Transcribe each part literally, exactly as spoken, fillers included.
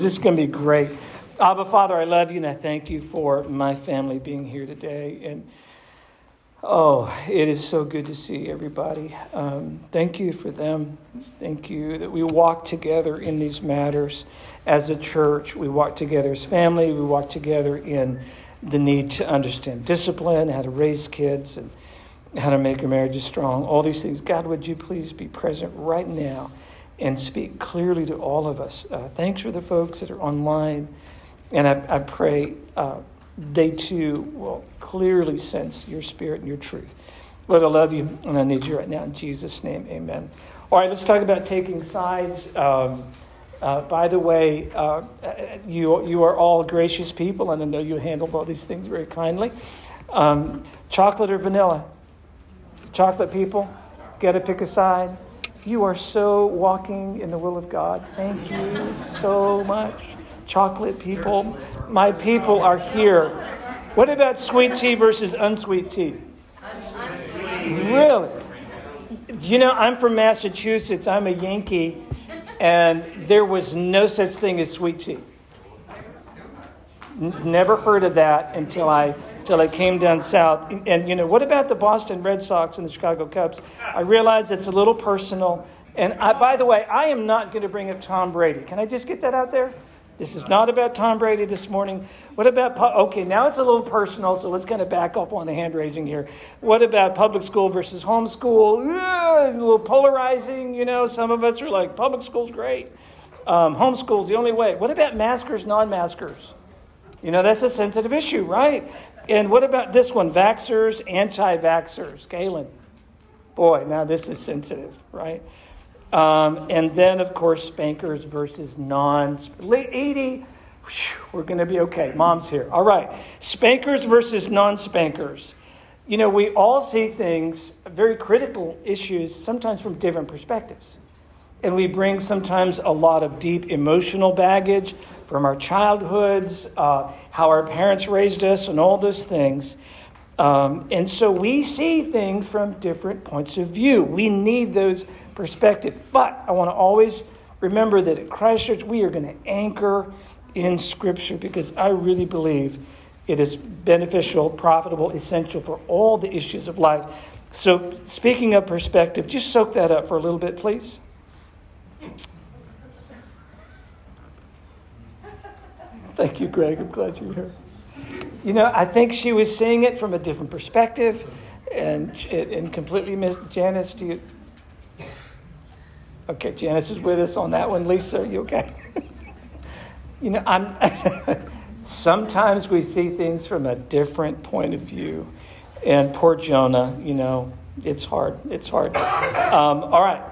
This is going to be great. Abba, Father, I love you and I thank you for my family being here today. And oh, it is so good to see everybody. Um, thank you for them. Thank you that we walk together in these matters as a church. We walk together as family. We walk together in the need to understand discipline, how to raise kids, and how to make our marriages strong. All these things. God, would you please be present right now and speak clearly to all of us. Uh, thanks for the folks that are online. And I, I pray uh, they too will clearly sense your spirit and your truth. Lord, I love you, and I need you right now. In Jesus' name, amen. All right, let's talk about taking sides. Um, uh, by the way, uh, you you are all gracious people, and I know you handled all these things very kindly. Um, chocolate or vanilla? Chocolate people, got to pick a side. You are so walking in the will of God. Thank you so much. Chocolate people, my people are here. What about sweet tea versus unsweet tea? Unsweet. Really? You know, I'm from Massachusetts. I'm a Yankee. And there was no such thing as sweet tea. N- never heard of that until I... Till I came down south. And, and, you know, what about the Boston Red Sox and the Chicago Cubs? I realize it's a little personal. And, I, by the way, I am not going to bring up Tom Brady. Can I just get that out there? This is not about Tom Brady this morning. What about, pu- okay, now it's a little personal, so let's kind of back off on the hand raising here. What about public school versus homeschool? Ugh, a little polarizing, you know. Some of us are like, public school's great. Um, homeschool's the only way. What about maskers, non-maskers? You know, that's a sensitive issue, right? And what about this one? Vaxxers, anti-vaxxers. Galen. Boy, now this is sensitive, right? Um, and then, of course, spankers versus non eighty. We're going to be okay. Mom's here. All right. Spankers versus non-spankers. You know, we all see things, very critical issues, sometimes from different perspectives. And we bring sometimes a lot of deep emotional baggage from our childhoods, uh, how our parents raised us, and all those things. Um, and so we see things from different points of view. We need those perspectives. But I want to always remember that at Christ Church, we are going to anchor in Scripture, because I really believe it is beneficial, profitable, essential for all the issues of life. So speaking of perspective, just soak that up for a little bit, please. Thank you, Greg. I'm glad you're here. You know, I think she was seeing it from a different perspective, and and completely missed. Janice, do you? Okay, Janice is with us on that one. Lisa, are you okay? You know, I'm. Sometimes we see things from a different point of view, and poor Jonah. You know, it's hard. It's hard. Um, all right.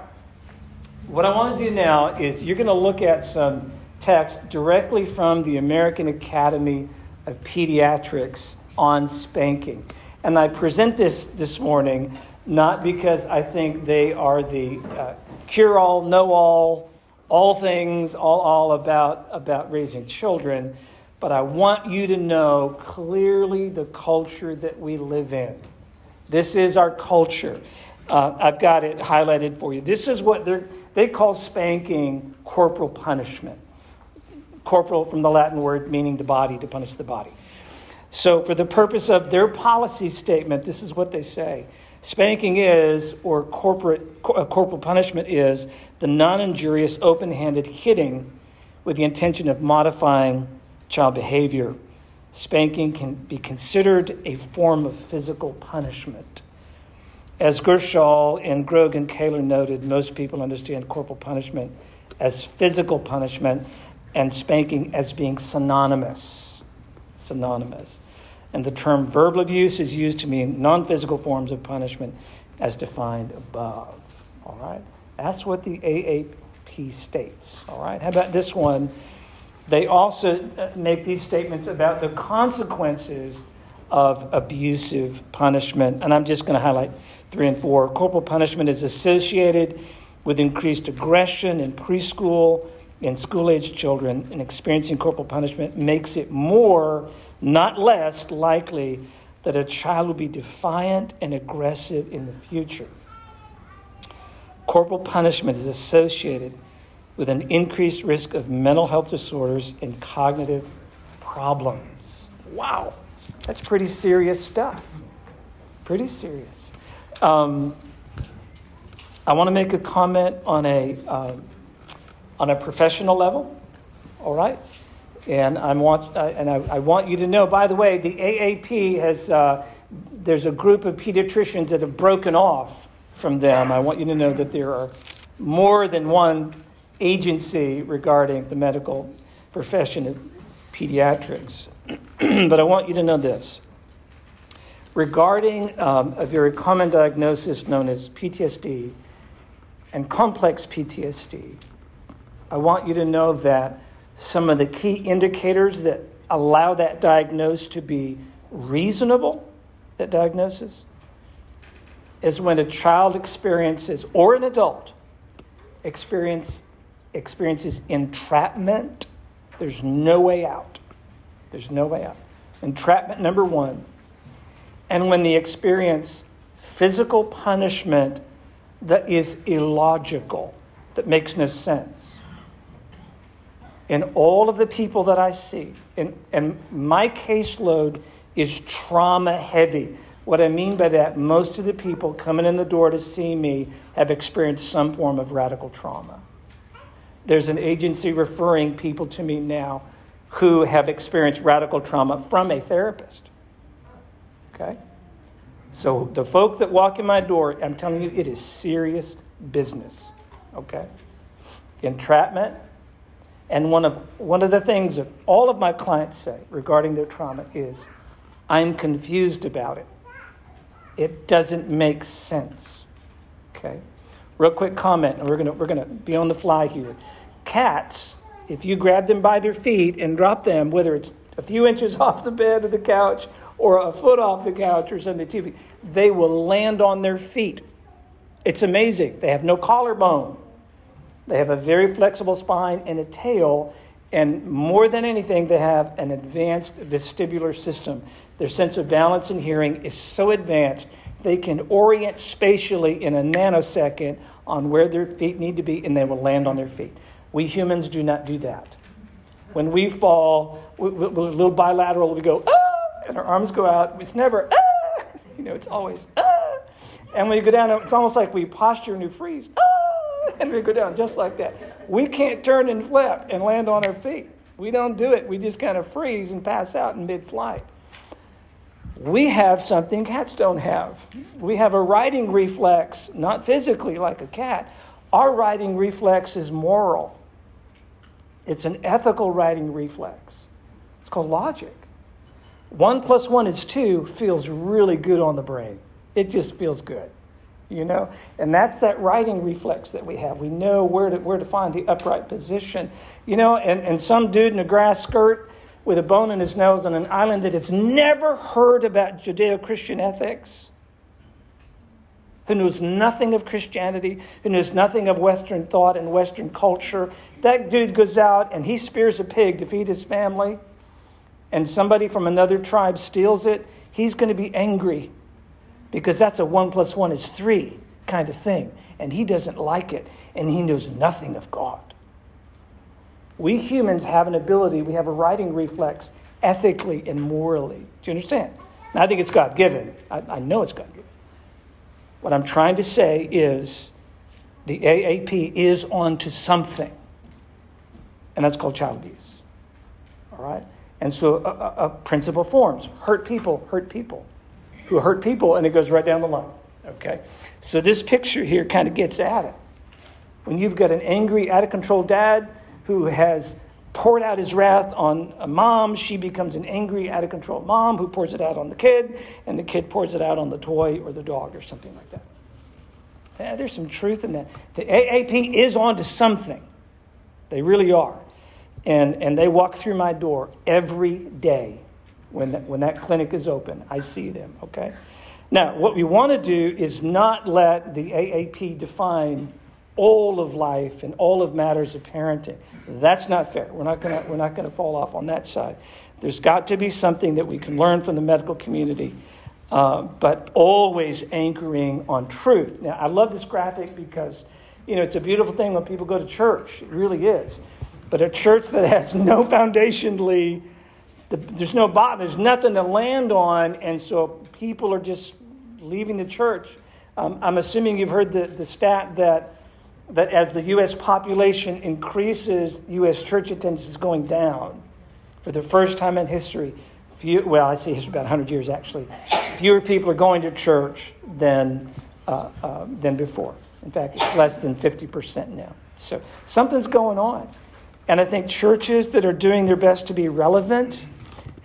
What I want to do now is you're going to look at some text directly from the American Academy of Pediatrics on spanking. And I present this this morning not because I think they are the uh, cure-all, know-all, all things, all all about, about raising children, but I want you to know clearly the culture that we live in. This is our culture. Uh, I've got it highlighted for you. This is what they're, they call spanking corporal punishment. Corporal from the Latin word meaning the body, to punish the body. So for the purpose of their policy statement, this is what they say. Spanking is, or corporate cor- corporal punishment is, the non-injurious, open-handed hitting with the intention of modifying child behavior. Spanking can be considered a form of physical punishment. As Gershall and Grogan Kaler noted, most people understand corporal punishment as physical punishment, and spanking as being synonymous, synonymous. And the term verbal abuse is used to mean non-physical forms of punishment as defined above, all right? That's what the A A P states, all right? How about this one? They also make these statements about the consequences of abusive punishment, and I'm just going to highlight three and four. Corporal punishment is associated with increased aggression in preschool, in school-aged children, and experiencing corporal punishment makes it more, not less, likely that a child will be defiant and aggressive in the future. Corporal punishment is associated with an increased risk of mental health disorders and cognitive problems. Wow, that's pretty serious stuff. Pretty serious. Um, I want to make a comment on a um, on a professional level. All right, and I want uh, and I, I want you to know. By the way, the A A P has uh, there's a group of pediatricians that have broken off from them. I want you to know that there are more than one agency regarding the medical profession of pediatrics. But I want you to know this. Regarding um, a very common diagnosis known as P T S D and complex P T S D, I want you to know that some of the key indicators that allow that diagnosis to be reasonable, that diagnosis, is when a child experiences, or an adult, experience experiences entrapment. There's no way out. There's no way out. Entrapment, number one. And when they experience physical punishment that is illogical, that makes no sense. And all of the people that I see, and, and my caseload is trauma heavy. What I mean by that, most of the people coming in the door to see me have experienced some form of radical trauma. There's an agency referring people to me now who have experienced radical trauma from a therapist. Okay? So the folk that walk in my door, I'm telling you, it is serious business. Okay? Entrapment. And one of one of the things that all of my clients say regarding their trauma is, I'm confused about it. It doesn't make sense. Okay? Real quick comment, and we're gonna we're gonna be on the fly here. Cats, if you grab them by their feet and drop them, whether it's a few inches off the bed or the couch, or a foot off the couch or something, T V, they will land on their feet. It's amazing. They have no collarbone. They have a very flexible spine and a tail. And more than anything, they have an advanced vestibular system. Their sense of balance and hearing is so advanced, they can orient spatially in a nanosecond on where their feet need to be, and they will land on their feet. We humans do not do that. When we fall, we, we, we're a little bilateral, we go, oh! And our arms go out. It's never, ah! You know, it's always, ah! And when you go down, it's almost like we posture and we freeze, ah! And we go down just like that. We can't turn and flip and land on our feet. We don't do it. We just kind of freeze and pass out in mid-flight. We have something cats don't have. We have a riding reflex, not physically like a cat. Our riding reflex is moral. It's an ethical riding reflex. It's called logic. One plus one is two feels really good on the brain. It just feels good, you know? And that's that writing reflex that we have. We know where to where to find the upright position, you know? And, and some dude in a grass skirt with a bone in his nose on an island that has never heard about Judeo Christian ethics, who knows nothing of Christianity, who knows nothing of Western thought and Western culture, that dude goes out and he spears a pig to feed his family, and somebody from another tribe steals it, he's going to be angry because that's a one plus one is three kind of thing. And he doesn't like it. And he knows nothing of God. We humans have an ability. We have a writing reflex ethically and morally. Do you understand? Now, I think it's God-given. I, I know it's God-given. What I'm trying to say is the A A P is onto something. And that's called child abuse. All right? And so a, a, a principle forms. Hurt people, hurt people. Who hurt people, and it goes right down the line. Okay? So this picture here kind of gets at it. When you've got an angry, out-of-control dad who has poured out his wrath on a mom, she becomes an angry, out-of-control mom who pours it out on the kid, and the kid pours it out on the toy or the dog or something like that. Yeah, there's some truth in that. The A A P is onto something. They really are. And and they walk through my door every day when that, when that clinic is open. I see them, okay? Now, what we want to do is not let the A A P define all of life and all of matters of parenting. That's not fair. We're not gonna we're not gonna fall off on that side. There's got to be something that we can learn from the medical community, uh, but always anchoring on truth. Now, I love this graphic because You know, it's a beautiful thing when people go to church. It really is. But a church that has no foundationally, the, there's no bottom, there's nothing to land on, and so people are just leaving the church. Um, I'm assuming you've heard the, the stat that that as the U S population increases, U S church attendance is going down for the first time in history. Few, well, I say history, about one hundred years actually. Fewer people are going to church than uh, uh, than before. In fact, it's less than fifty percent now. So something's going on. And I think churches that are doing their best to be relevant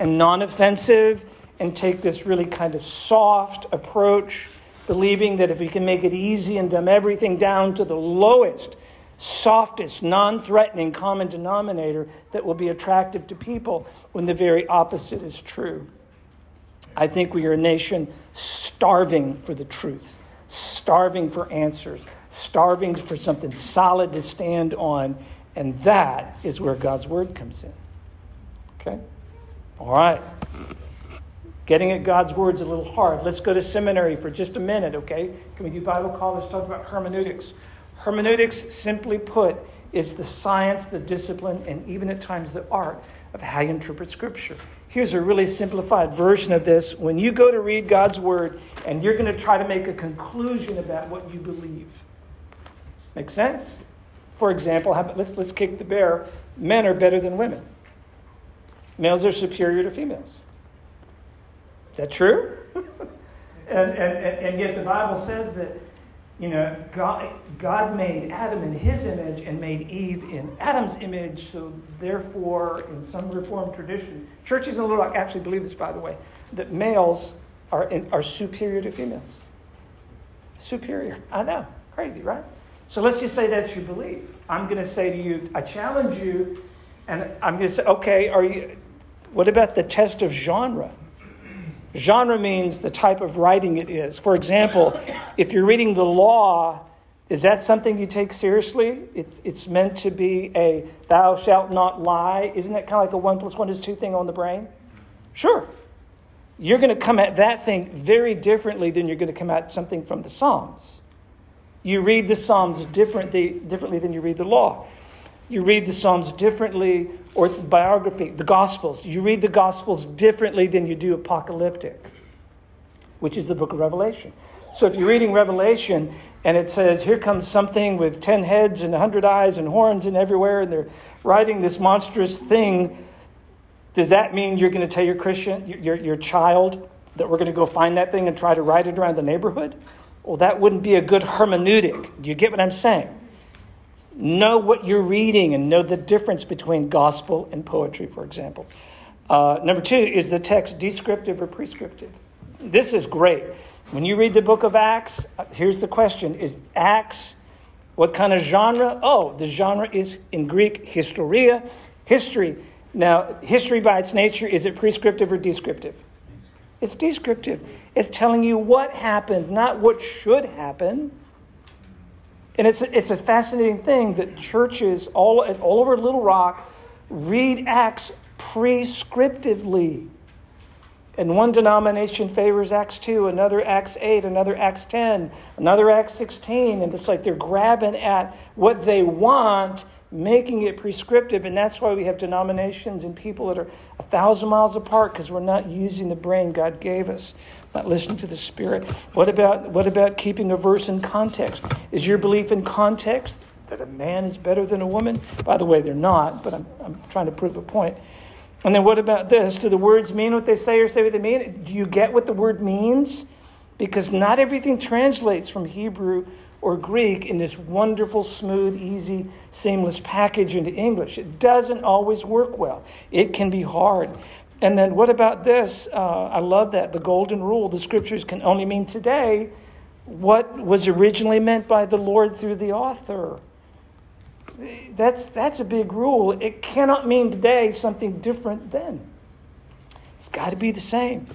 and non-offensive and take this really kind of soft approach, believing that if we can make it easy and dumb everything down to the lowest, softest, non-threatening common denominator that will be attractive to people, when the very opposite is true. I think we are a nation starving for the truth, starving for answers, starving for something solid to stand on, and that is where God's word comes in. Okay? All right. Getting at God's word's a little hard. Let's go to seminary for just a minute, okay? Can we do Bible college? Talk about hermeneutics. Hermeneutics, simply put, is the science, the discipline, and even at times the art of how you interpret Scripture. Here's a really simplified version of this. When you go to read God's word, and you're going to try to make a conclusion about what you believe. Make sense? For example, let's let's kick the bear. Men are better than women. Males are superior to females. Is that true? and, and and yet the Bible says that, you know, God, God made Adam in his image and made Eve in Adam's image. So therefore, in some Reformed traditions, churches in Little Rock actually believe this, by the way, that males are in, are superior to females. Superior. I know. Crazy, right? So let's just say that's your belief. I'm going to say to you, I challenge you, and I'm going to say, okay, are you? What about the test of genre? Genre means the type of writing it is. For example, if you're reading the law, is that something you take seriously? It's it's meant to be a thou shalt not lie. Isn't that kind of like a one plus one is two thing on the brain? Sure. You're going to come at that thing very differently than you're going to come at something from the Psalms. You read the Psalms differently, differently than you read the law. You read the Psalms differently, or biography, the Gospels. You read the Gospels differently than you do apocalyptic, which is the book of Revelation. So if you're reading Revelation and it says, here comes something with ten heads and a hundred eyes and horns and everywhere, and they're writing this monstrous thing, does that mean you're going to tell your Christian, your, your child, that we're going to go find that thing and try to write it around the neighborhood? Well, that wouldn't be a good hermeneutic. Do you get what I'm saying? Know what you're reading and know the difference between gospel and poetry, for example. Uh, number two, is the text descriptive or prescriptive? This is great. When you read the book of Acts, here's the question. Is Acts, what kind of genre? Oh, the genre is in Greek, historia, history. Now, history by its nature, is it prescriptive or descriptive? It's descriptive. It's telling you what happened, not what should happen. And it's it's a fascinating thing that churches all at all over Little Rock read Acts prescriptively. And one denomination favors Acts two, another Acts eight, another Acts ten, another Acts sixteen. And it's like they're grabbing at what they want, making it prescriptive. And that's why we have denominations and people that are a thousand miles apart, because we're not using the brain God gave us, not listening to the Spirit. What about what about keeping a verse in context? Is your belief in context that a man is better than a woman? By the way, they're not, but I'm, I'm trying to prove a point. And then what about this? Do the words mean what they say or say what they mean? Do you get what the word means? Because not everything translates from Hebrew or Greek in this wonderful, smooth, easy, seamless package into English. It doesn't always work well. It can be hard. And then what about this? Uh, I love that. The golden rule. The scriptures can only mean today what was originally meant by the Lord through the author. That's, that's a big rule. It cannot mean today something different then. It's got to be the same.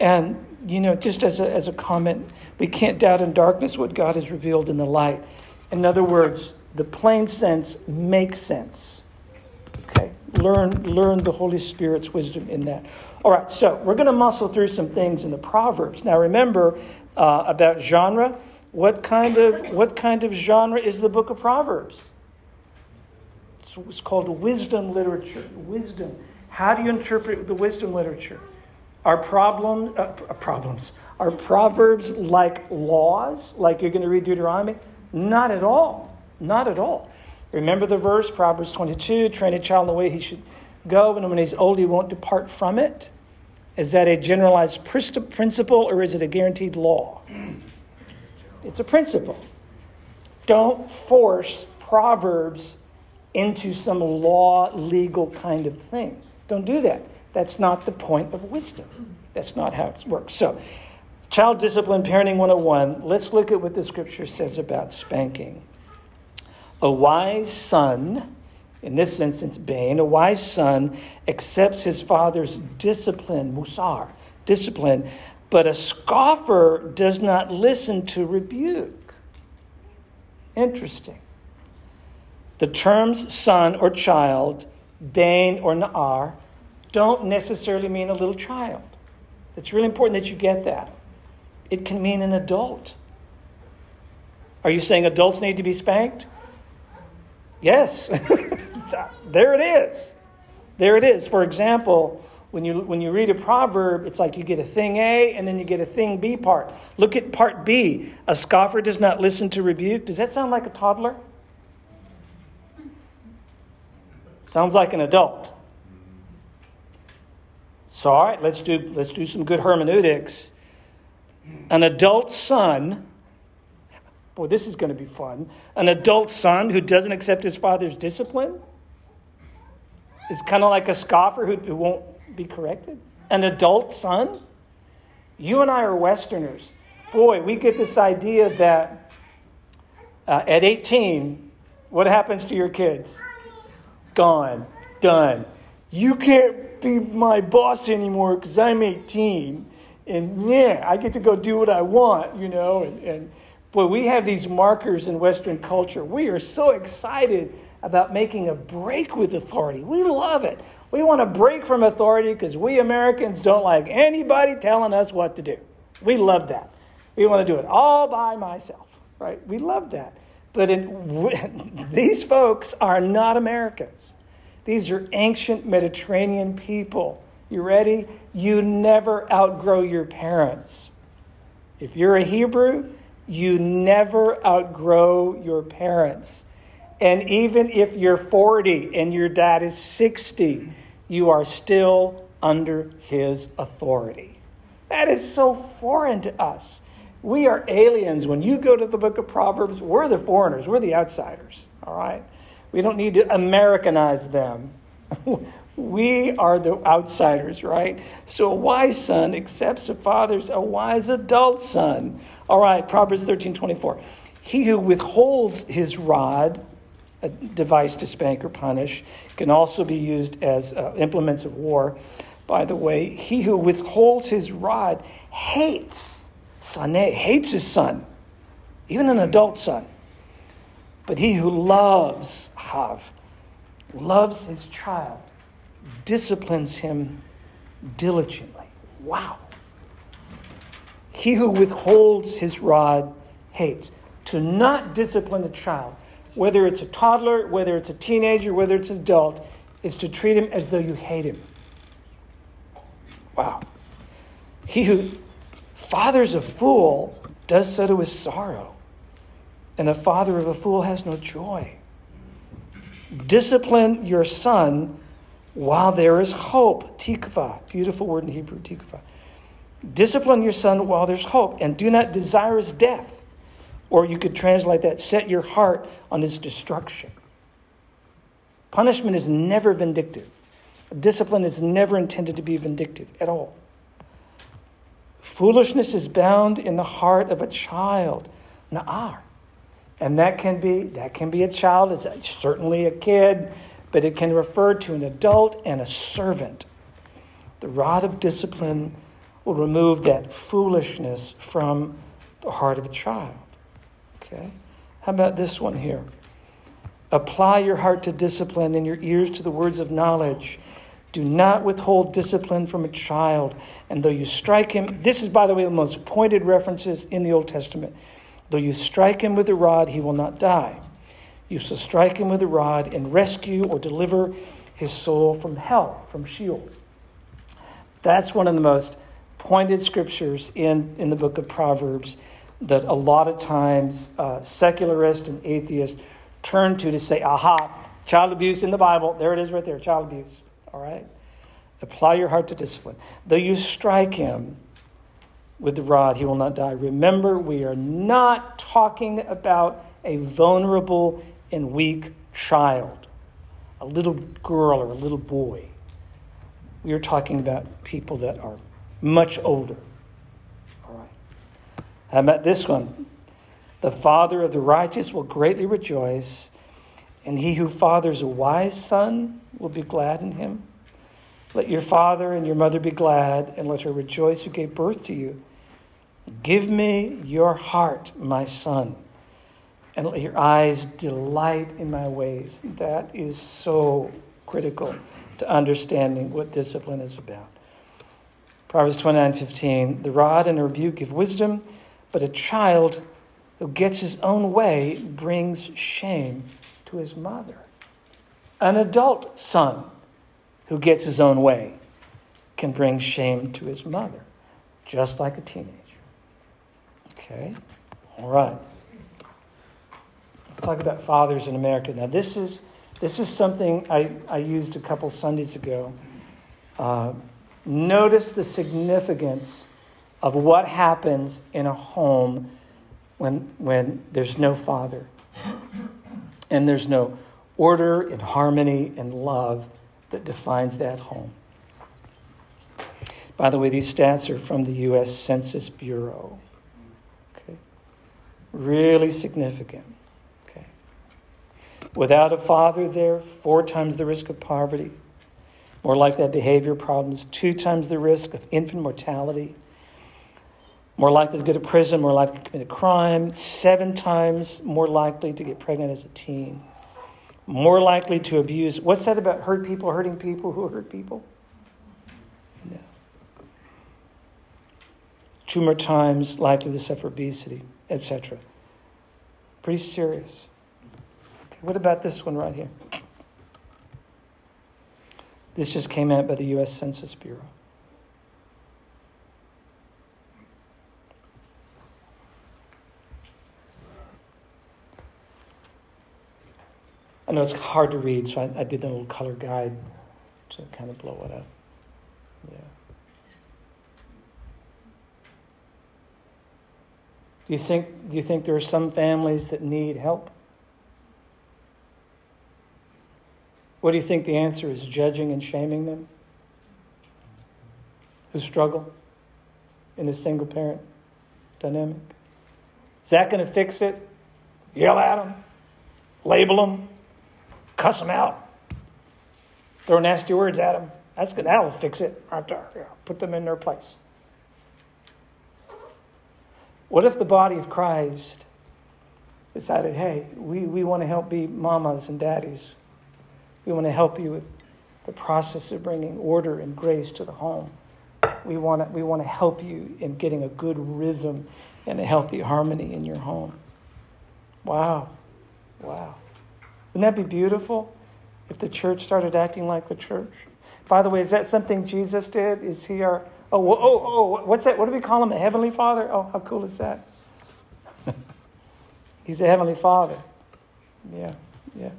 And, you know, just as a, as a comment, we can't doubt in darkness what God has revealed in the light. In other words, the plain sense makes sense. Learn learn the Holy Spirit's wisdom in that. All right, so we're going to muscle through some things in the Proverbs. Now remember uh, about genre. What kind of what kind of genre is the book of Proverbs? It's, it's called wisdom literature. Wisdom. How do you interpret the wisdom literature? Are problem uh, problems? Are proverbs like laws? Like you're going to read Deuteronomy? Not at all. Not at all. Remember the verse, Proverbs twenty-two, train a child in the way he should go, and when he's old he won't depart from it. Is that a generalized principle or is it a guaranteed law? It's a principle. Don't force Proverbs into some law, legal kind of thing. Don't do that. That's not the point of wisdom. That's not how it works. So, child discipline, parenting one oh one. Let's look at what the scripture says about spanking. A wise son, in this instance, Bain, a wise son accepts his father's discipline, Musar, discipline, but a scoffer does not listen to rebuke. Interesting. The terms son or child, Bain or Na'ar, don't necessarily mean a little child. It's really important that you get that. It can mean an adult. Are you saying adults need to be spanked? Yes. There it is. There it is. For example, when you when you read a proverb, it's like you get a thing A and then you get a thing B part. Look at part B. A scoffer does not listen to rebuke. Does that sound like a toddler? Sounds like an adult. So all right, let's do let's do some good hermeneutics. An adult son. Well, this is going to be fun. An adult son who doesn't accept his father's discipline is kind of like a scoffer who, who won't be corrected. An adult son? You and I are Westerners. Boy, we get this idea that uh, at eighteen, what happens to your kids? Gone. Done. You can't be my boss anymore because I'm eighteen. And yeah, I get to go do what I want, you know, and... and boy, we have these markers in Western culture. We are so excited about making a break with authority. We love it. We want a break from authority because we Americans don't like anybody telling us what to do. We love that. We want to do it all by myself, right? We love that. But it, these folks are not Americans. These are ancient Mediterranean people. You ready? You never outgrow your parents. If you're a Hebrew... you never outgrow your parents. And even if you're forty and your dad is sixty, you are still under his authority. That is so foreign to us. We are aliens. When you go to the book of Proverbs, we're the foreigners. We're the outsiders, all right? We don't need to Americanize them. We are the outsiders, right? So a wise son accepts a father's, a wise adult son. All right, Proverbs thirteen twenty-four. He who withholds his rod, a device to spank or punish, can also be used as uh, implements of war. By the way, he who withholds his rod hates, saneh, hates his son, even an adult son. But he who loves, hav, loves his child, disciplines him diligently. Wow. He who withholds his rod hates. To not discipline a child, whether it's a toddler, whether it's a teenager, whether it's an adult, is to treat him as though you hate him. Wow. He who fathers a fool does so to his sorrow, and the father of a fool has no joy. Discipline your son while there is hope. Tikvah, beautiful word in Hebrew, tikvah. Discipline your son while there's hope, and do not desire his death. Or you could translate that, set your heart on his destruction. Punishment is never vindictive. Discipline is never intended to be vindictive at all. Foolishness is bound in the heart of a child. Na'ar. And that can be, that can be a child, it's certainly a kid, but it can refer to an adult and a servant. The rod of discipline will remove that foolishness from the heart of a child. Okay? How about this one here? Apply your heart to discipline and your ears to the words of knowledge. Do not withhold discipline from a child. And though you strike him, this is, by the way, the most pointed references in the Old Testament. Though you strike him with a rod, he will not die. You shall strike him with a rod and rescue or deliver his soul from hell, from Sheol. That's one of the most pointed scriptures in, in the book of Proverbs that a lot of times uh, secularists and atheists turn to to say, aha, child abuse in the Bible. There it is right there, child abuse. All right? Apply your heart to discipline. Though you strike him with the rod, he will not die. Remember, we are not talking about a vulnerable and weak child, a little girl or a little boy. We are talking about people that are much older. All right. How about this one? The father of the righteous will greatly rejoice, and he who fathers a wise son will be glad in him. Let your father and your mother be glad, and let her rejoice who gave birth to you. Give me your heart, my son, and let your eyes delight in my ways. That is so critical to understanding what discipline is about. Proverbs twenty-nine fifteen, the rod and rebuke give wisdom, but a child who gets his own way brings shame to his mother. An adult son who gets his own way can bring shame to his mother, just like a teenager. Okay, all right. Let's talk about fathers in America. Now, this is this is something I, I used a couple Sundays ago. Uh, notice the significance of what happens in a home when when there's no father and there's no order and harmony and love that defines that home. By the way, these stats are from the U S Census Bureau. Okay, really significant. Okay, without a father there, four times the risk of poverty, more likely to have behavior problems, two times the risk of infant mortality, more likely to go to prison, more likely to commit a crime, seven times more likely to get pregnant as a teen. More likely to abuse. What's that about hurt people, hurting people who hurt people? No. Two more times likely to suffer obesity, et cetera. Pretty serious. Okay, what about this one right here? This just came out by the U S Census Bureau. I know it's hard to read, so I, I did the little color guide to kind of blow it up. Yeah. Do you think? Do you think there are some families that need help? What do you think the answer is? Judging and shaming them who struggle in a single-parent dynamic. Is that going to fix it? Yell at them, label them. Cuss them out. Throw nasty words at them. That's good. That'll fix it right there. Yeah. Put them in their place. What if the body of Christ decided, hey, we, we want to help be mamas and daddies. We want to help you with the process of bringing order and grace to the home. We want to, we want to help you in getting a good rhythm and a healthy harmony in your home. Wow. Wow. Wouldn't that be beautiful if the church started acting like the church? By the way, is that something Jesus did? Is he our, oh, oh, oh, what's that? What do we call him? A heavenly father? Oh, how cool is that? He's a heavenly father. Yeah, yeah.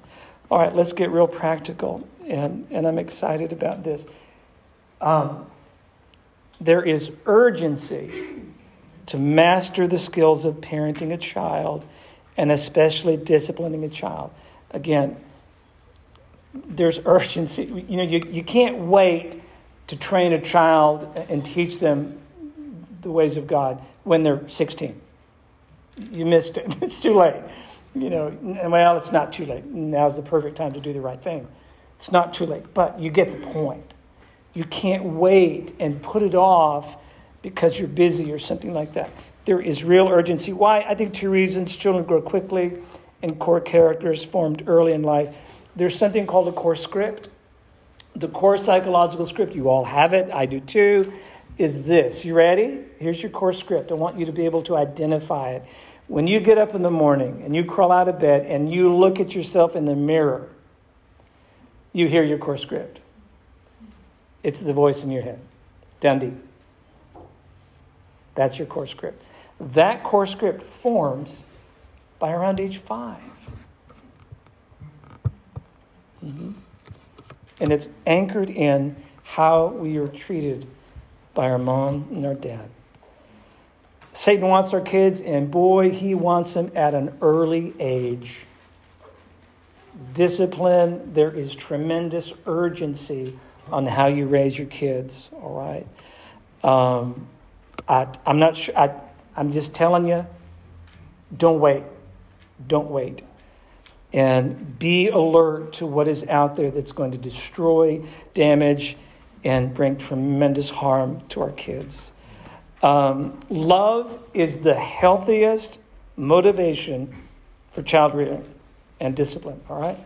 All right, let's get real practical. And, and I'm excited about this. Um, there is urgency to master the skills of parenting a child and especially disciplining a child. Again, there's urgency. You know, you, you can't wait to train a child and teach them the ways of God when they're sixteen. You missed it. It's too late. You know, well, it's not too late. Now's the perfect time to do the right thing. It's not too late, but you get the point. You can't wait and put it off because you're busy or something like that. There is real urgency. Why? I think two reasons. Children grow quickly, and core characters formed early in life. There's something called a core script. The core psychological script, you all have it, I do too, is this. You ready? Here's your core script. I want you to be able to identify it. When you get up in the morning and you crawl out of bed and you look at yourself in the mirror, you hear your course script. It's the voice in your head. Down deep. That's your course script. That course script forms by around age five. Mm-hmm. And it's anchored in how we are treated by our mom and our dad. Satan wants our kids, and boy, he wants them at an early age. Discipline, there is tremendous urgency on how you raise your kids, all right? Um, I, I'm not sure, I, I'm just telling you, don't wait, don't wait. And be alert to what is out there that's going to destroy, damage, and bring tremendous harm to our kids. Um, love is the healthiest motivation for child rearing and discipline, all right?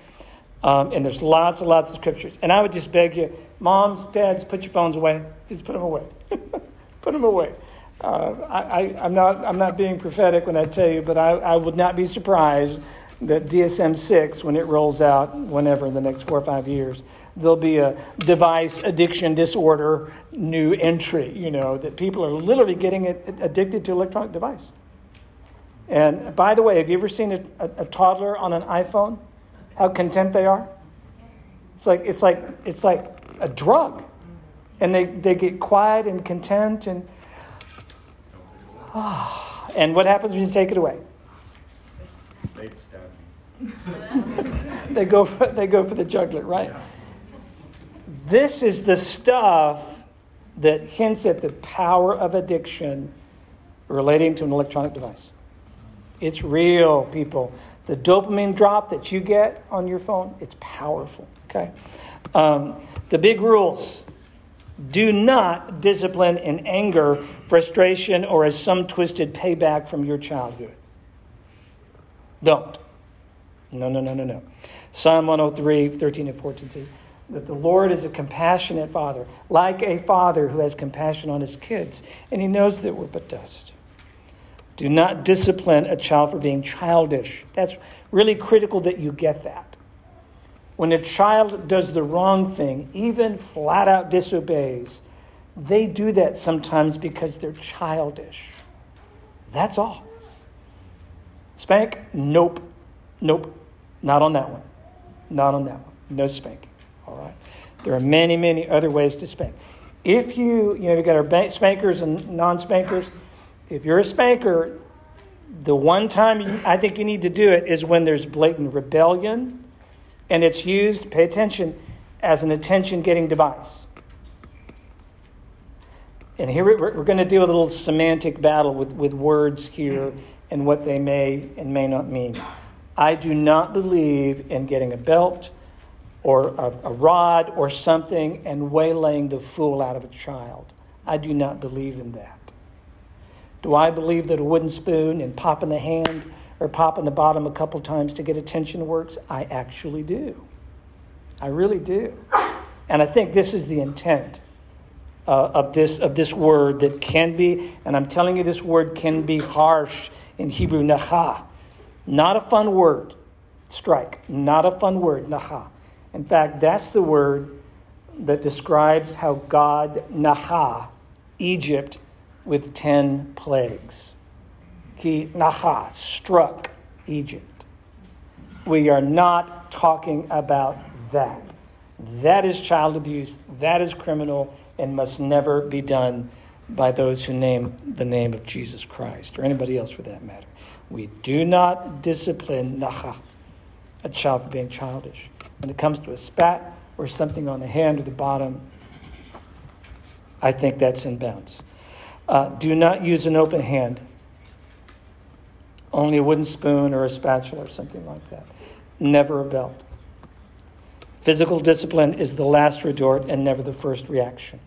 Um, and there's lots and lots of scriptures. And I would just beg you, moms, dads, put your phones away. Just put them away. Put them away. Uh, I, I, I'm not I'm not being prophetic when I tell you, but I, I would not be surprised that D S M six, when it rolls out, whenever in the next four or five years, there'll be a device addiction disorder new entry, you know, that people are literally getting addicted to electronic device. And by the way, have you ever seen a, a, a toddler on an iPhone? How content they are? It's like it's like it's like a drug, and they, they get quiet and content, and oh, and what happens when you take it away? They stab you. They go for they go for the jugular, right? Yeah. This is the stuff that hints at the power of addiction relating to an electronic device. It's real, people. The dopamine drop that you get on your phone, it's powerful, okay? Um, the big rules. Do not discipline in anger, frustration, or as some twisted payback from your childhood. Don't. No, no, no, no, no. Psalm one oh three, thirteen and fourteen says that the Lord is a compassionate father, like a father who has compassion on his kids, and he knows that we're but dust. Do not discipline a child for being childish. That's really critical that you get that. When a child does the wrong thing, even flat out disobeys, they do that sometimes because they're childish. That's all. Spank? Nope. Nope. Not on that one. Not on that one. No spanking. All right. There are many, many other ways to spank. If you, you know, we've got our spankers and non-spankers. If you're a spanker, the one time you, I think you need to do it is when there's blatant rebellion and it's used, pay attention, as an attention-getting device. And here we're, we're going to deal with a little semantic battle with, with words here and what they may and may not mean. I do not believe in getting a belt or a, a rod or something and waylaying the fool out of a child. I do not believe in that. Do I believe that a wooden spoon and popping the hand or popping the bottom a couple times to get attention works? I actually do. I really do. And I think this is the intent uh, of this of this word that can be, and I'm telling you this word can be harsh in Hebrew, Naha. Not a fun word. Strike. Not a fun word, Naha. In fact, that's the word that describes how God Naha, Egypt, with ten plagues. Ki Naha struck Egypt. We are not talking about that. That is child abuse. That is criminal and must never be done by those who name the name of Jesus Christ or anybody else for that matter. We do not discipline Naha, a child, for being childish. When it comes to a spat or something on the hand or the bottom, I think that's in bounds. Uh, do not use an open hand. Only a wooden spoon or a spatula or something like that. Never a belt. Physical discipline is the last resort and never the first reaction.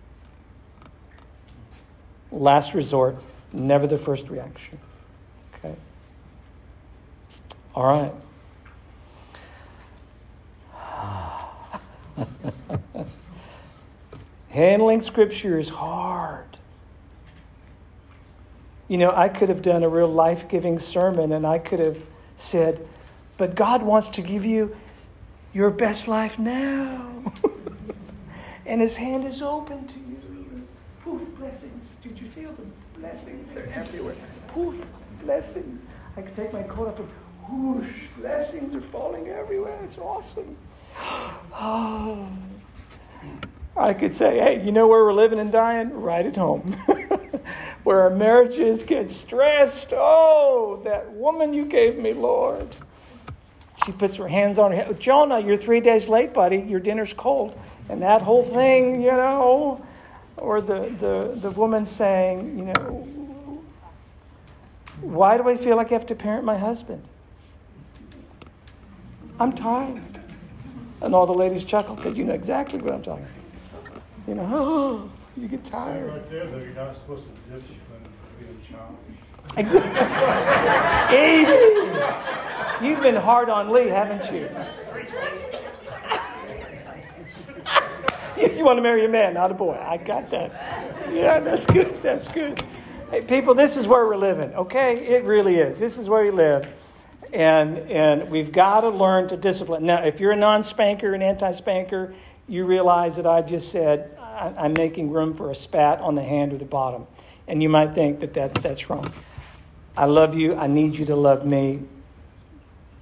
Last resort, never the first reaction. Okay. All right. Handling scripture is hard. You know, I could have done a real life-giving sermon, and I could have said, but God wants to give you your best life now. And his hand is open to you. Poof, blessings. Did you feel them? Blessings. They're everywhere. Poof, blessings. I could take my coat off and whoosh, blessings are falling everywhere. It's awesome. Oh. I could say, hey, you know where we're living and dying? Right at home. Where our marriages get stressed. Oh, that woman you gave me, Lord. She puts her hands on her head. Jonah, you're three days late, buddy. Your dinner's cold. And that whole thing, you know. Or the, the, the woman saying, you know, why do I feel like I have to parent my husband? I'm tired. And all the ladies chuckle because you know exactly what I'm talking about. You know, oh, you get tired. Right there, though, you're not supposed to discipline being childish. Edie, you've been hard on Lee, haven't you? You want to marry a man, not a boy. I got that. Yeah, that's good. That's good. Hey, people, this is where we're living, okay? It really is. This is where we live. And and we've got to learn to discipline. Now, if you're a non-spanker, an anti-spanker, you realize that I just said I, I'm making room for a spat on the hand or the bottom. And you might think that, that that's wrong. I love you. I need you to love me.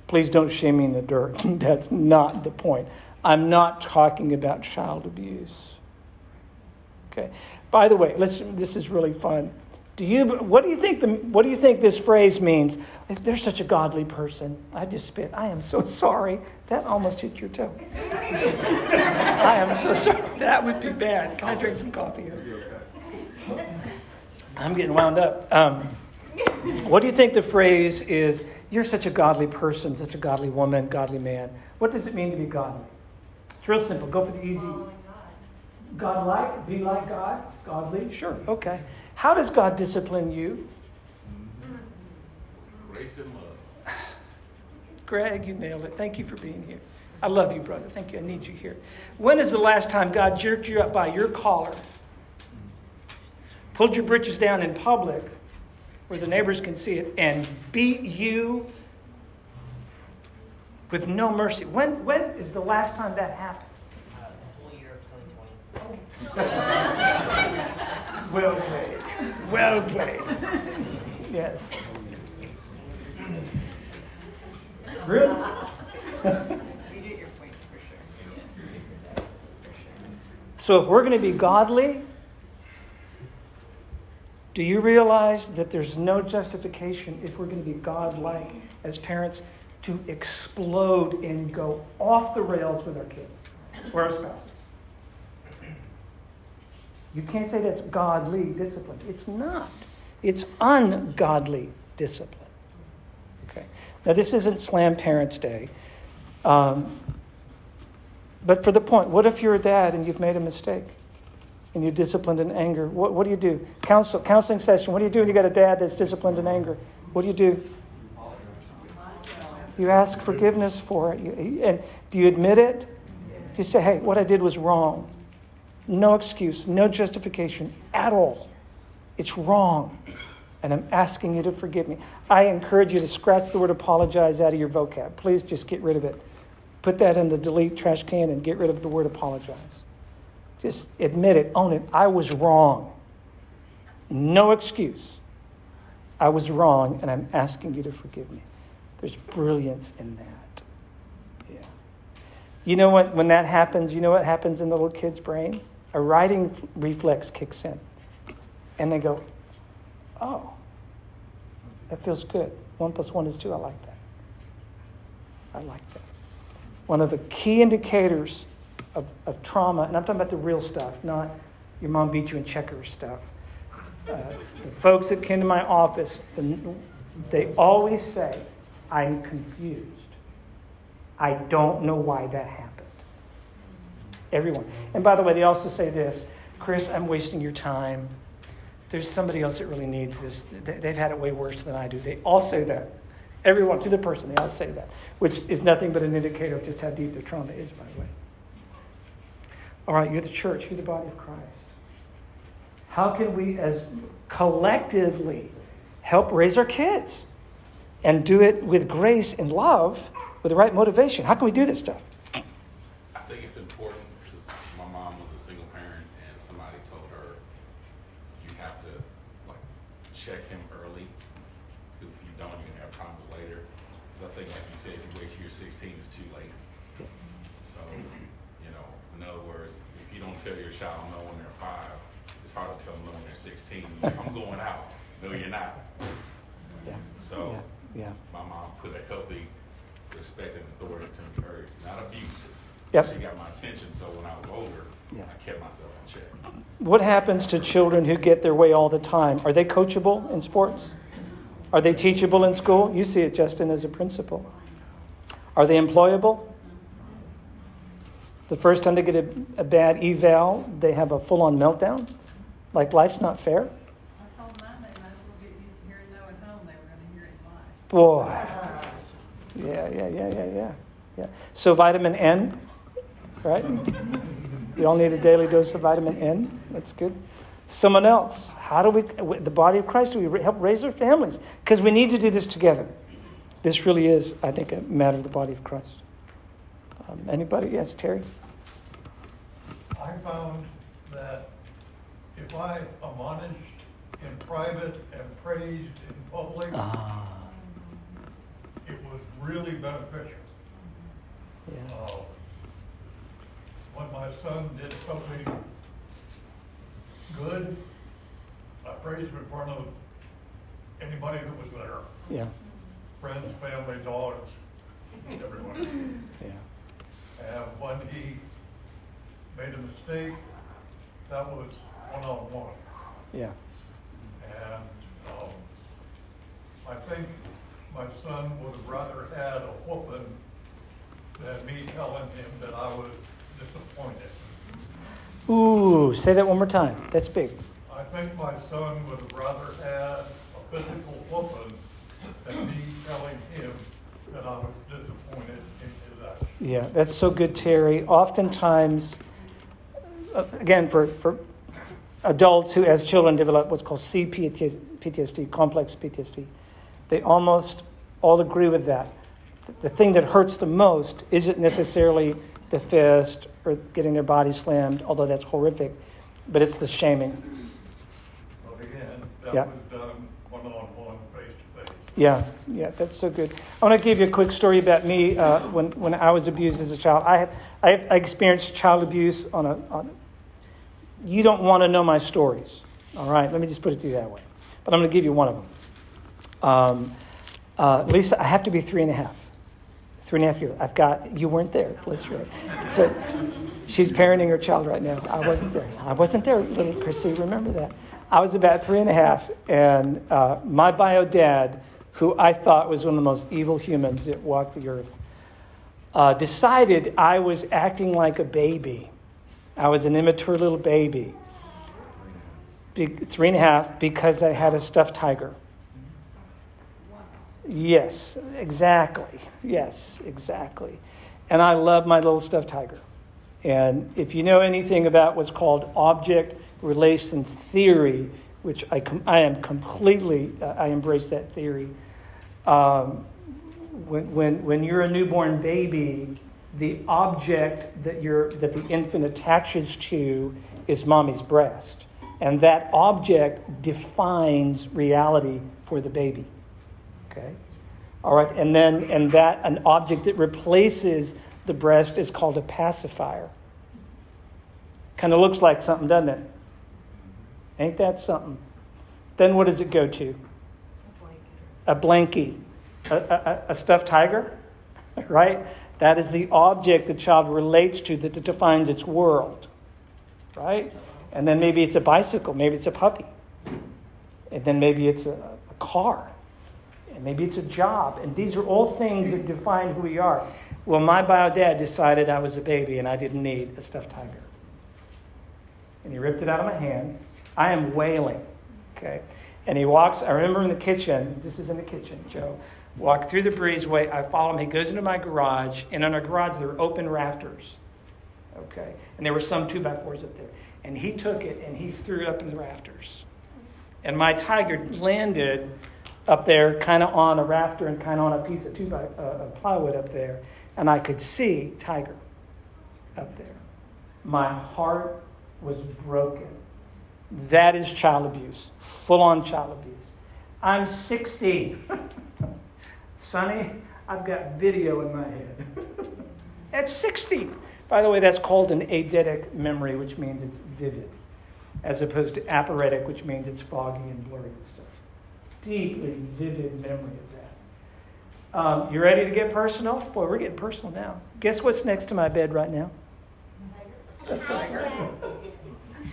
Please don't shame me in the dirt. That's not the point. I'm not talking about child abuse. Okay. By the way, let's. This is really fun. Do you? What do you think? The, what do you think this phrase means? If they're such a godly person, I just spit. I am so sorry. That almost hit your toe. I am so sorry. That would be bad. Can I drink some coffee here? I'm getting wound up. Um, What do you think the phrase is, you're such a godly person, such a godly woman, godly man? What does it mean to be godly? It's real simple. Go for the easy. Godlike, be like God, godly. Sure, okay. How does God discipline you? Grace and love. Greg, you nailed it. Thank you for being here. I love you, brother. Thank you. I need you here. When is the last time God jerked you up by your collar, pulled your britches down in public, where the neighbors can see it, and beat you with no mercy? When when is the last time that happened? Uh, the whole year of twenty twenty. Well played. Well played. Yes. Really? You get your point for sure. So if we're going to be godly, do you realize that there's no justification, if we're going to be godlike as parents, to explode and go off the rails with our kids or our spouse? You can't say that's godly discipline. It's not. It's ungodly discipline. Okay. Now, this isn't Slam Parents Day. Um, but for the point, what if you're a dad and you've made a mistake? And you're disciplined in anger. What, what do you do? Counsel, counseling session. What do you do when you got a dad that's disciplined in anger? What do you do? You ask forgiveness for it. You, and do you admit it? You say, hey, what I did was wrong. No excuse, no justification at all. It's wrong. And I'm asking you to forgive me. I encourage you to scratch the word apologize out of your vocab. Please just get rid of it. Put that in the delete trash can and get rid of the word apologize. Just admit it, own it. I was wrong. No excuse. I was wrong, and I'm asking you to forgive me. There's brilliance in that. Yeah. You know what? When that happens, you know what happens in the little kid's brain? A writing reflex kicks in. And they go, oh, that feels good. One plus one is two. I like that. I like that. One of the key indicators Of, of trauma, and I'm talking about the real stuff, not your mom beat you in checkers stuff. Uh, the folks that came to my office, the, they always say, I'm confused. I don't know why that happened. Everyone. And by the way, they also say this, Chris, I'm wasting your time. There's somebody else that really needs this. They, they've had it way worse than I do. They all say that. Everyone, to the person, they all say that, which is nothing but an indicator of just how deep their trauma is, by the way. All right, you're the church. You're the body of Christ. How can we as collectively help raise our kids and do it with grace and love, with the right motivation. How can we do this stuff? I think it's important because my mom was a single parent and somebody told her you have to like check him early because if you don't, you're going to have problems later. Because I think, like you said, if you wait till you're sixteen, it's too late. So, you know, in other words, if you don't tell your child no when they're five, it's hard to tell them no when they're sixteen. Like, I'm going out. No, you're not. Yeah. So yeah. Yeah. My mom put a healthy respect and authority to me, her, not abuse. Yep. She got my attention, so when I was older, yeah. I kept myself in check. What happens to children who get their way all the time? Are they coachable in sports? Are they teachable in school? You see it, Justin, as a principal. Are they employable? The first time they get a, a bad eval, they have a full-on meltdown. Like, life's not fair. I told mine they must get used to hearing no at home. They were going to hear it live. Boy. Yeah, yeah, yeah, yeah, yeah. yeah. So vitamin N, right? We all need a daily dose of vitamin N. That's good. Someone else. How do we, the body of Christ, do we help raise our families? Because we need to do this together. This really is, I think, a matter of the body of Christ. Um, anybody? Yes, Terry? I found that if I admonished in private and praised in public, ah. it was really beneficial. Yeah. Uh, when my son did something good, I praised him in front of anybody that was there. Yeah. Friends, family, dogs, everyone. Yeah. And when he made a mistake, that was one-on-one. Yeah. And um, I think my son would have rather had a whooping than me telling him that I was disappointed. Ooh, say that one more time. That's big. I think my son would have rather had a physical whooping than me telling him that I was disappointed in his action. Yeah, that's so good, Terry. Oftentimes, again, for, for adults who as children develop what's called C P T S D, complex P T S D, they almost all agree with that. The thing that hurts the most isn't necessarily the fist or getting their body slammed, although that's horrific, but it's the shaming. But again, that yeah. was done one-on-one, face-to-face. Yeah, yeah, that's so good. I want to give you a quick story about me uh, when, when I was abused as a child. I have, I, have, I experienced child abuse on a, on a... You don't want to know my stories, all right? Let me just put it to you that way. But I'm going to give you one of them. Um, uh, Lisa, I have to be three and a half. Three and a half years. I've got, you weren't there. Let's read. So she's parenting her child right now. I wasn't there. I wasn't there, little Chrissy. Remember that. I was about three and a half, and uh, my bio dad, who I thought was one of the most evil humans that walked the earth, uh, decided I was acting like a baby. I was an immature little baby. Be- three and a half because I had a stuffed tiger. Yes, exactly. Yes, exactly. And I love my little stuffed tiger. And if you know anything about what's called object relations theory, which I com- I am completely, uh, I embrace that theory. Um, when when when you're a newborn baby, the object that you're that the infant attaches to is mommy's breast, and that object defines reality for the baby. Okay. All right, and then and that an object that replaces the breast is called a pacifier. Kind of looks like something, doesn't it? Ain't that something? Then what does it go to? A blankie. A blankie. A, a, a stuffed tiger, right? That is the object the child relates to that defines its world, right? And then maybe it's a bicycle, maybe it's a puppy. And then maybe it's a, a car. And maybe it's a job. And these are all things that define who we are. Well, my bio dad decided I was a baby and I didn't need a stuffed tiger. And he ripped it out of my hand. I am wailing. Okay. And he walks, I remember in the kitchen, this is in the kitchen, Joe, walked through the breezeway. I follow him. He goes into my garage. And in our garage, there were open rafters. Okay. And there were some two by fours up there. And he took it and he threw it up in the rafters. And my tiger landed up there, kind of on a rafter and kind of on a piece of two by, uh, plywood up there, and I could see Tiger up there. My heart was broken. That is child abuse, full-on child abuse. I'm sixty. Sonny, I've got video in my head. At sixty. By the way, that's called an eidetic memory, which means it's vivid, as opposed to aporetic, which means it's foggy and blurry and stuff. Deeply vivid memory of that. Um, you ready to get personal? Boy, we're getting personal now. Guess what's next to my bed right now? A stuffed tiger.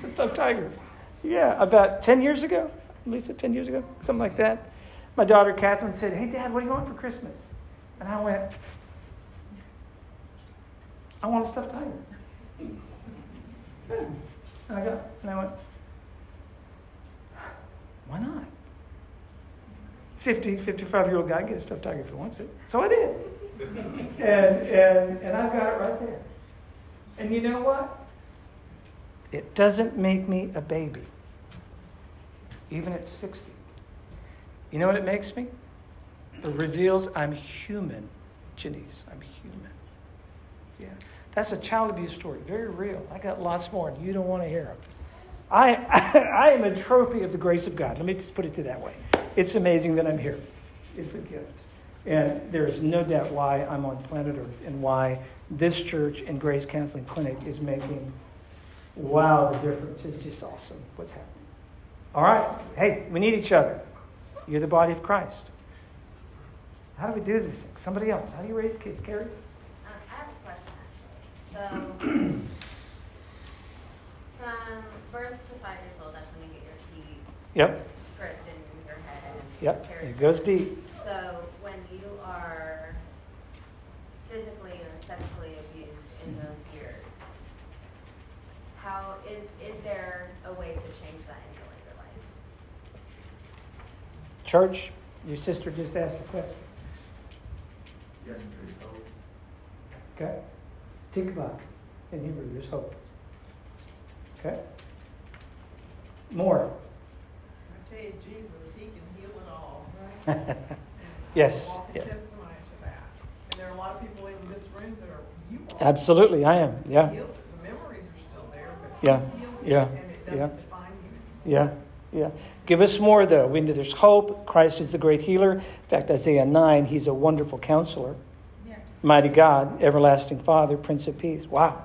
A stuffed tiger. Yeah, about ten years ago, Lisa, ten years ago, something like that. My daughter Catherine said, "Hey, Dad, what do you want for Christmas?" And I went, "I want a stuffed tiger." And I got, and I went, "Why not? fifty, fifty-five-year-old guy gets a stuffed tiger if he wants it." So I did. and and and I've got it right there. And you know what? It doesn't make me a baby, even at sixty. You know what it makes me? It reveals I'm human, Janice. I'm human. Yeah. That's a child abuse story. Very real. I got lots more, and you don't want to hear them. I, I, I am a trophy of the grace of God. Let me just put it to that way. It's amazing that I'm here. It's a gift. And there's no doubt why I'm on planet Earth and why this church and Grace Counseling Clinic is making, wow, the difference. It's just awesome what's happening. All right. Hey, we need each other. You're the body of Christ. How do we do this thing? Somebody else. How do you raise kids? Carrie? Um, I have a question, actually. So, from birth to five years old, that's when you get your key yep. script in your head. Yep, your it goes deep. So, when you are physically or sexually abused in those years, how is is there a way to change that in your later life? Church, your sister just asked a question. Yes, there's hope. Okay. Tikvah in Hebrew, there's hope. Okay. More. I tell you, Jesus, he can heal it all, right? Yes. Yeah. Testimony to that. And there are a lot of people in this room that are you are. Absolutely, I am. Yeah. He heals it. The memories are still there, but yeah. He heals yeah. It, and it doesn't yeah. define you anymore. Yeah. Yeah. Give us more though. We know there's hope. Christ is the great healer. In fact, Isaiah nine, he's a wonderful counselor. Yeah. Mighty God, everlasting Father, Prince of Peace. Wow.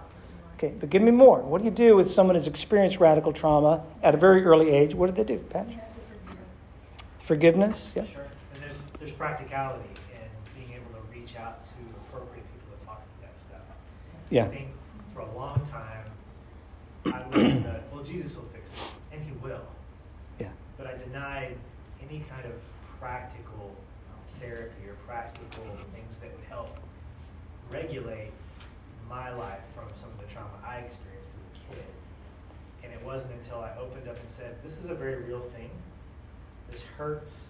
Okay, but give me more. What do you do with someone who's experienced radical trauma at a very early age? What do they do, Patrick? Forgiveness? Yeah. Sure. There's practicality in being able to reach out to appropriate people to talk about that stuff. Yeah. I think for a long time, I learned that, well, Jesus will fix it, and he will. Yeah. But I denied any kind of practical therapy or practical things that would help regulate my life from some of the trauma I experienced as a kid. And it wasn't until I opened up and said, this is a very real thing. This hurts.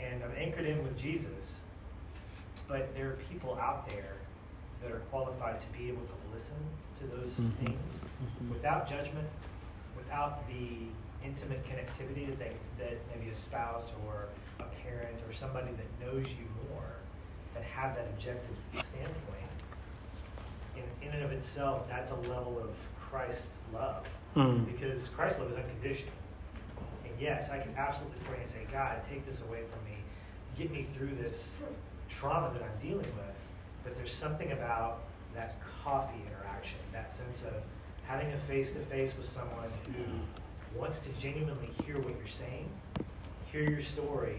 And I'm anchored in with Jesus, but there are people out there that are qualified to be able to listen to those mm-hmm. things mm-hmm. without judgment, without the intimate connectivity that they, that maybe a spouse or a parent or somebody that knows you more, that have that objective standpoint. In, in and of itself, that's a level of Christ's love, mm. because Christ's love is unconditional. Yes, I can absolutely pray and say, God, take this away from me. Get me through this trauma that I'm dealing with. But there's something about that coffee interaction, that sense of having a face-to-face with someone who wants to genuinely hear what you're saying, hear your story,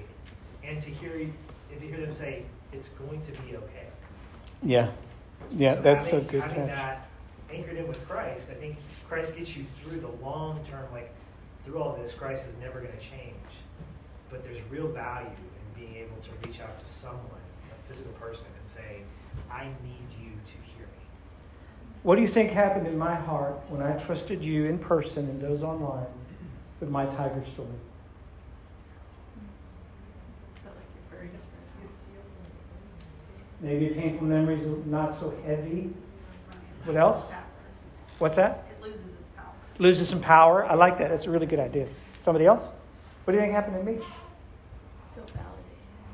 and to hear and to hear them say, it's going to be okay. Yeah, yeah, so that's having, a good having catch. That anchored in with Christ, I think Christ gets you through the long-term, like, through all this, Christ is never going to change. But there's real value in being able to reach out to someone, a physical person, and say, I need you to hear me. What do you think happened in my heart when I trusted you in person and those online with my tiger story? Maybe painful memories are not so heavy. What else? What's that? It loses its power. Loses some power. I like that. That's a really good idea. Somebody else? What do you think happened to me? Feel validated.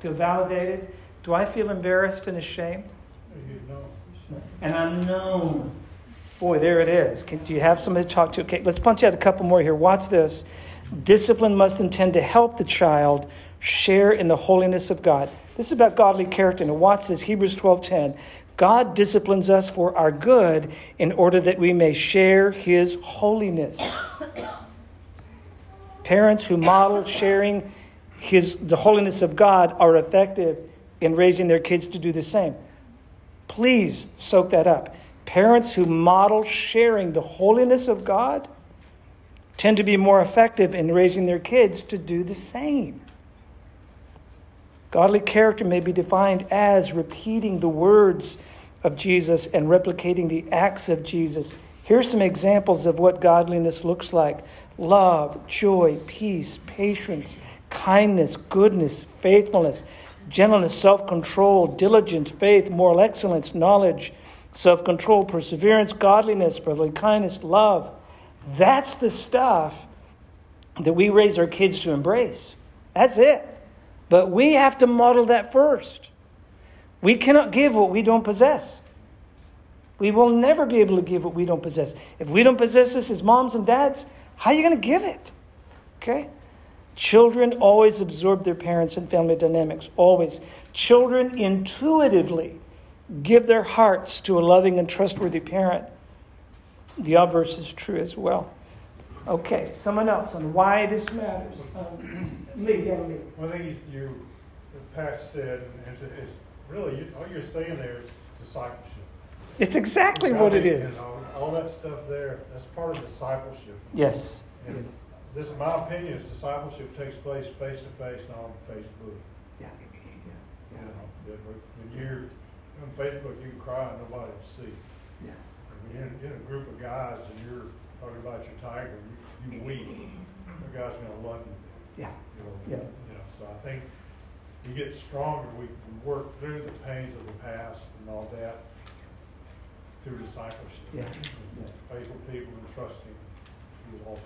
Feel validated. Do I feel embarrassed and ashamed? And unknown. Boy, there it is. Can, do you have somebody to talk to? Okay, let's punch out a couple more here. Watch this. Discipline must intend to help the child share in the holiness of God. This is about godly character. Now watch this, Hebrews twelve ten. God disciplines us for our good in order that we may share his holiness. Parents who model sharing his the holiness of God are effective in raising their kids to do the same. Please soak that up. Parents who model sharing the holiness of God tend to be more effective in raising their kids to do the same. Godly character may be defined as repeating the words of Jesus and replicating the acts of Jesus. Here's some examples of what godliness looks like. Love, joy, peace, patience, kindness, goodness, faithfulness, gentleness, self-control, diligence, faith, moral excellence, knowledge, self-control, perseverance, godliness, brotherly kindness, love. That's the stuff that we raise our kids to embrace. That's it. But we have to model that first. We cannot give what we don't possess. We will never be able to give what we don't possess. If we don't possess this as moms and dads, how are you going to give it? Okay? Children always absorb their parents and family dynamics, always. Children intuitively give their hearts to a loving and trustworthy parent. The obverse is true as well. Okay, someone else on why this matters. Um, Lee, yeah, Lee. One thing you, you Pat said is, is really you, all you're saying there is discipleship. It's exactly what it is. You know, all that stuff there, that's part of discipleship. Yes. And yes. This, in my opinion, is discipleship takes place face to face, not on Facebook. Yeah. Yeah. You know, when you're on Facebook, you can cry and nobody will see. Yeah. When you're in, in a group of guys and you're talking about your tiger, you, you weep. The guy's going to love you. Yeah. You know, yeah. You know, so I think you get stronger. We can work through the pains of the past and all that through discipleship. Yeah. Yeah. Faithful people and trusting is awesome.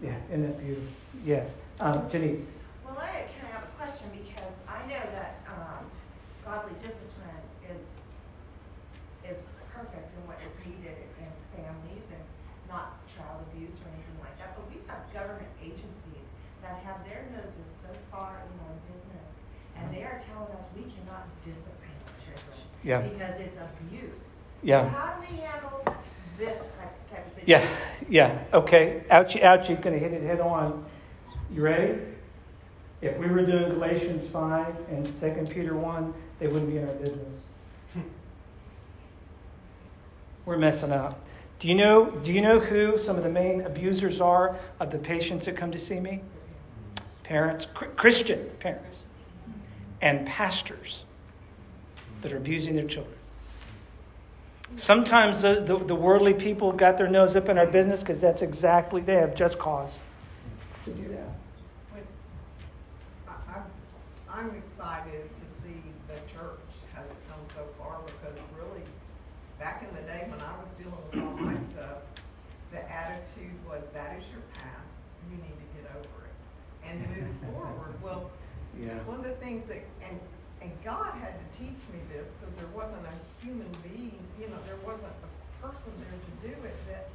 Yeah. Isn't that beautiful? Yes. Um, Janice. Well, I kind of have a question because I know that um, godly discipline is is perfect in what is needed in families and not child abuse or anything like that. But we've got government agencies that have their noses so far in our business, and they are telling us we cannot discipline children yeah. because it's abuse. Yeah. So how do we handle this type of situation? Yeah, yeah. Okay. Ouchie, ouchie. Going to hit it head on. You ready? If we were doing Galatians five and Second Peter one, they wouldn't be in our business. We're messing up. Do you know do you know who some of the main abusers are of the patients that come to see me? Parents, Christian parents, and pastors that are abusing their children. Sometimes the, the, the worldly people got their nose up in our business because that's exactly, they have just cause to do that. I'm excited to see the church has come so far because really, back in the day when I was dealing with all my stuff, the attitude was that is your past, you need to get over it and move forward. Well, yeah. One of the things that, and, and God had to teach me this because there wasn't a human being, you know, there wasn't a person there to do it, that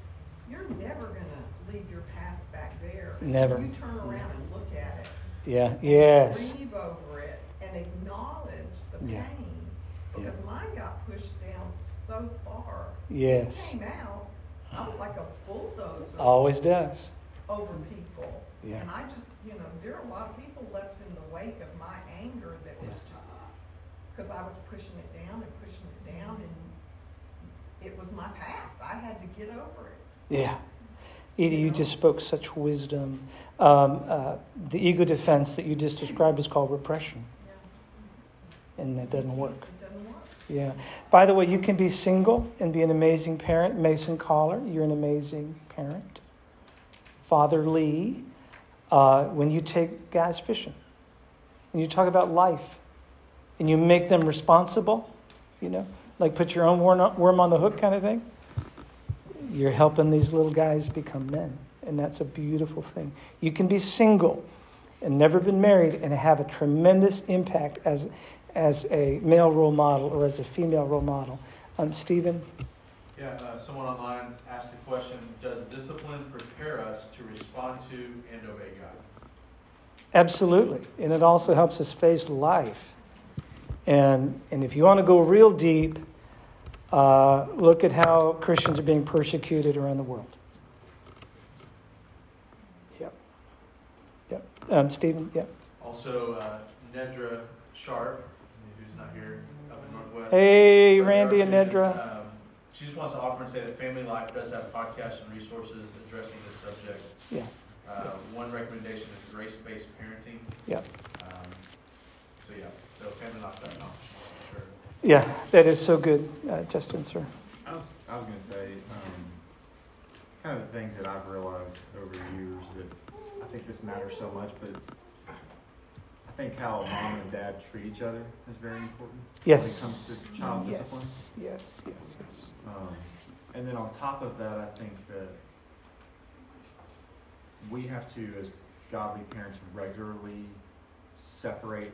you're never going to leave your past back there. Never. You turn around and look at it. Yeah. Yes. Grieve over it and acknowledge the pain yeah. because yeah. mine got pushed down so far. Yes. It came out. I was like a bulldozer. Always does. Over people. Yeah. And I just, you know, there are a lot of people left in the wake of my anger that was just because I was pushing it down and pushing it down, and it was my past. I had to get over it. Yeah. Edie, you just spoke such wisdom. Um, uh, the ego defense that you just described is called repression. And that doesn't work. Yeah. By the way, you can be single and be an amazing parent. Mason Collar, you're an amazing parent. Father Lee, uh, when you take guys fishing, when you talk about life, and you make them responsible, you know, like put your own worm on the hook kind of thing. You're helping these little guys become men, and that's a beautiful thing. You can be single and never been married and have a tremendous impact as as a male role model or as a female role model. Um, Stephen? Yeah, uh, someone online asked the question, does discipline prepare us to respond to and obey God? Absolutely. And it also helps us face life. And and if you want to go real deep, uh, look at how Christians are being persecuted around the world. Yep. Yep. Um, Stephen, yep. Also, uh, Nedra Sharp, who's not here, up in Northwest. Hey, Randy and Nedra. Um, She just wants to offer and say that Family Life does have podcasts and resources addressing this subject. Yeah. Uh, yeah. One recommendation is race-based parenting. Yeah. Um, so yeah, so family life dot com for sure. Yeah, that is so good, uh, Justin, sir. I was, I was going to say, um, kind of the things that I've realized over the years that I think this matters so much, but I think how mom and dad treat each other is very important. Yes. When it comes to child yes. discipline. Yes, yes, yes. Um, and then on top of that, I think that we have to, as godly parents, regularly separate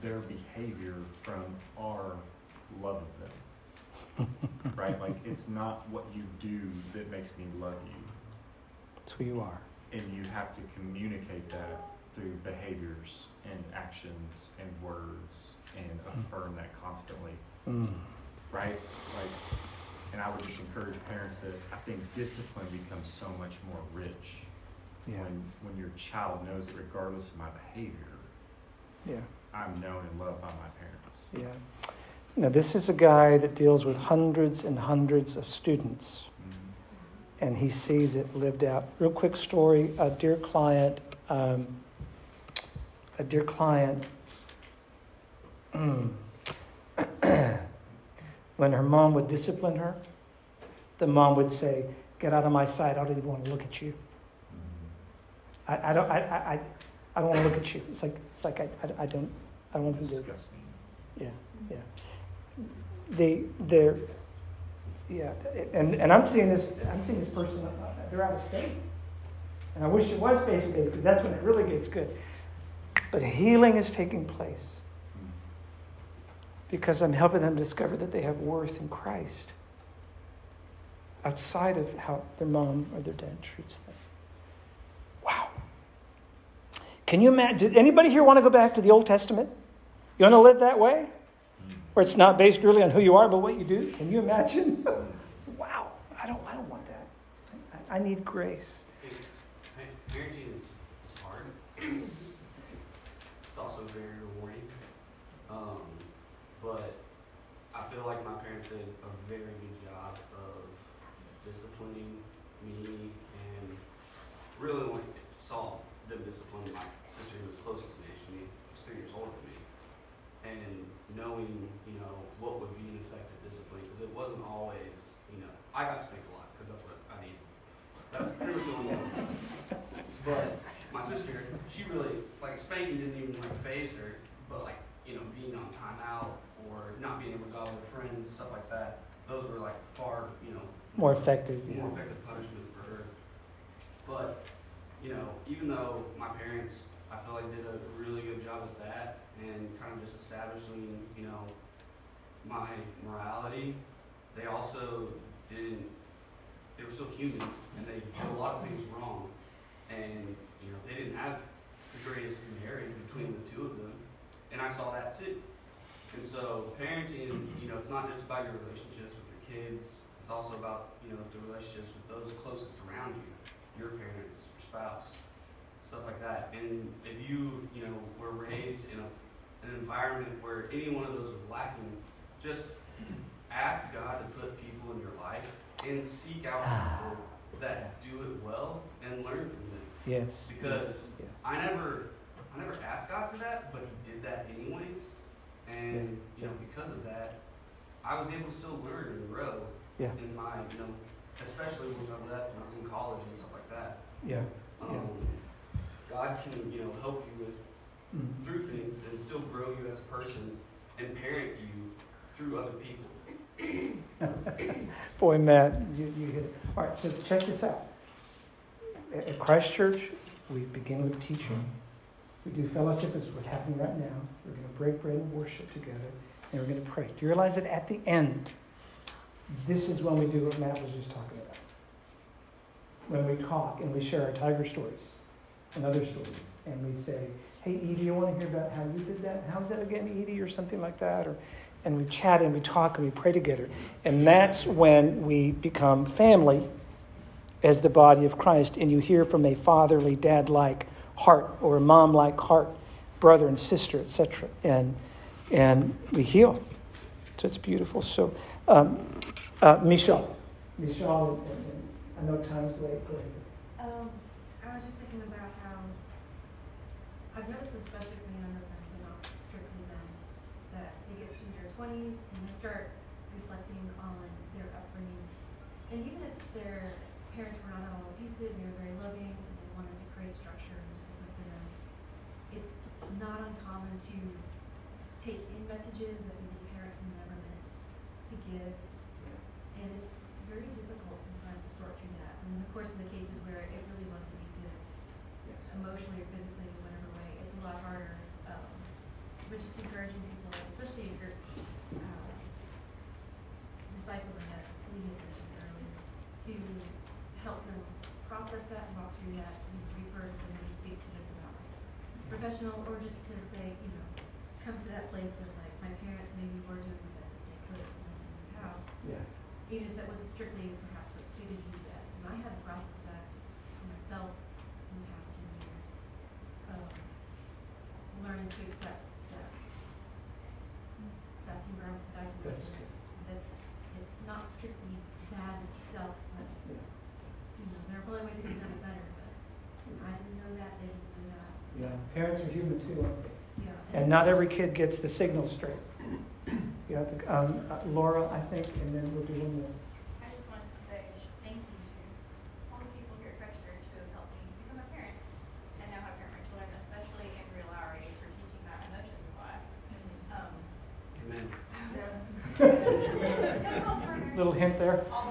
their behavior from our love of them. Right? Like, it's not what you do that makes me love you. It's who you are. And you have to communicate that through behaviors and actions and words and affirm that constantly. Mm. Right? Like, and I would just encourage parents that I think discipline becomes so much more rich yeah. when when your child knows that regardless of my behavior, yeah, I'm known and loved by my parents. Yeah. Now this is a guy that deals with hundreds and hundreds of students, mm-hmm. and he sees it lived out. Real quick story: a dear client, um, a dear client. When her mom would discipline her, the mom would say, "Get out of my sight! I don't even want to look at you. I, I don't. I, I, I don't want to look at you." It's like it's like I, I, I don't. I don't want to do it. Yeah, yeah. They, they're, yeah. And and I'm seeing this. I'm seeing this person. They're out of state, and I wish it was face to face because that's when it really gets good. But healing is taking place. Because I'm helping them discover that they have worth in Christ outside of how their mom or their dad treats them. Wow. Can you imagine? Did anybody here want to go back to the Old Testament? You want to live that way? Where it's not based really on who you are, but what you do? Can you imagine? Wow. I don't I don't want that. I, I need grace. Parenting is hard. It's also very rewarding. Um, But I feel like my parents did a very good job of disciplining me and really like saw them discipline my sister who was closest in age to me, was three years older than me. And knowing, you know, what would be an effective discipline, because it wasn't always, you know, I got spanked a lot because that's what I needed. That's pretty much But my sister, she really, like spanking didn't even like phase her, but like, you know, being on timeout or not being able to go out with friends, stuff like that. Those were like far, you know, more effective, more yeah. effective punishment for her. But you know, even though my parents, I feel like did a really good job at that and kind of just establishing, you know, my morality. They also didn't. They were still humans, and they did a lot of things wrong. And you know, they didn't have the greatest marriage between the two of them. And I saw that too. And so parenting, you know, it's not just about your relationships with your kids. It's also about, you know, the relationships with those closest around you, your parents, your spouse, stuff like that. And if you, you know, were raised in a, an environment where any one of those was lacking, just ask God to put people in your life and seek out people that do it well and learn from them. Yes. Because yes, yes. I never... I never asked God for that, but he did that anyways. And, yeah, you know, yeah. because of that, I was able to still learn and grow yeah. in my, you know, especially when I left and I was in college and stuff like that. Yeah. Um, yeah. God can, you know, help you with mm-hmm. through things and still grow you as a person and parent you through other people. Boy, Matt, you, you hit it. All right, so check this out. At Christ Church, We begin with teaching. We do fellowship, is what's happening right now. We're going to break bread and worship together, and we're going to pray. Do you realize that at the end, this is when we do what Matt was just talking about? When we talk and we share our tiger stories and other stories, and we say, hey, Edie, you want to hear about how you did that? How was that again, Edie, or something like that? Or, and we chat and we talk and we pray together. And that's when we become family as the body of Christ, and you hear from a fatherly, dad-like heart or a mom-like heart, brother and sister, et cetera, and and we heal. So it's beautiful. So, um, uh, Michelle. Michelle, and, and I know time's late. Go ahead. Um, I was just thinking about how I've noticed, especially from younger men, but not strictly men, that they get to their twenties and they start reflecting on their upbringing, and even if they're parents were not all abusive, they were very loving, and they wanted to create structure and discipline for them. It's not uncommon to take in messages that maybe parents never meant to give, and it's very difficult sometimes to sort through that. And of course, in the cases where it really was abusive, emotionally or physically, whatever way, it's a lot harder. Um, but just encouraging people, especially if you're uh, discipling us, leading earlier, to help them process that and walk through that and refer to them and speak to us about professional, or just to say, you know, come to that place of like, my parents maybe were doing the best that they could, and how. Yeah. Even if that wasn't strictly perhaps what suited you best. And I had to process that for myself in the past ten years. Um, learning to accept that that's where I'm that that's, that's it's not strictly bad itself, but yeah. There are probably ways to get done better, but I didn't know that, they didn't know that. Yeah, parents are human too, aren't they? Yeah. And not every kid gets the signal straight. Yeah, I think, um, uh, Laura, I think, and then we'll do one more. I just wanted to say thank you to all the people here at Christ Church who have helped me become a parent, and now I parent my children, especially Andrea Lowry, for teaching my emotions class. Um, Amen. Yeah. Little hint there. Also, yeah.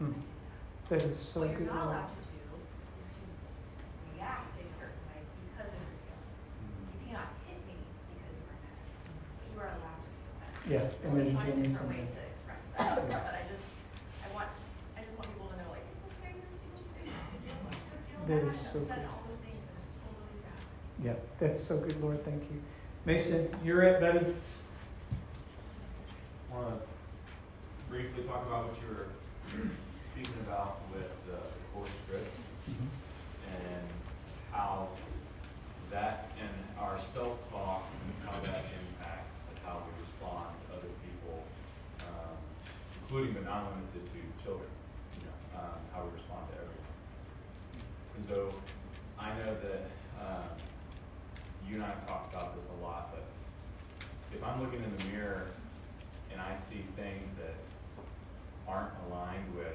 Mm. That is so what you're good. Not allowed to do is to react a certain way because of your feelings. Mm. You cannot hit me because you are mad. But you are allowed to feel that. Yeah, so and we find a different way to express that. Yeah. But I just, I want, I just want people to know, like, it's okay to feel that. That is so good. All those things are totally valid. Yeah, that's so good, Lord. Thank you, Mason. You're it, buddy. One. Briefly talk about what you were speaking about with the core script and how that and our self-talk and how that impacts how we respond to other people, um, including but not limited to children, um, how we respond to everyone. And so I know that uh, you and I have talked about this a lot, but if I'm looking in the mirror and I see things that aren't aligned with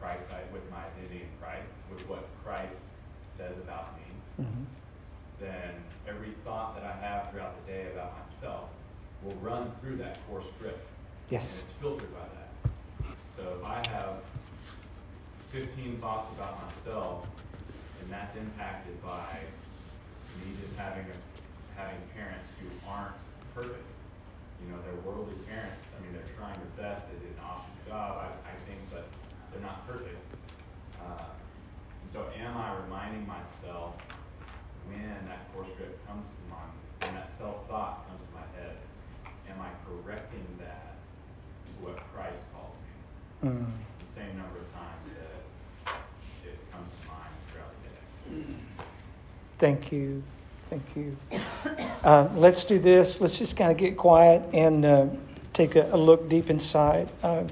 Christ, with my identity in Christ, with what Christ says about me, mm-hmm. then every thought that I have throughout the day about myself will run through that core script. Yes. And it's filtered by that. So if I have fifteen thoughts about myself, and that's impacted by me just having a, having parents who aren't perfect. You know, they're worldly parents. I mean, they're trying their best. They did an awesome job, I, I think, but they're not perfect. Uh, that course grip comes to mind, and that self-thought comes to my head, am I correcting that to what Christ called me? Mm. The same number of times that it comes to mind throughout the day. Thank you. Thank you. Uh, let's do this. Let's just kind of get quiet and uh, take a, a look deep inside. Uh,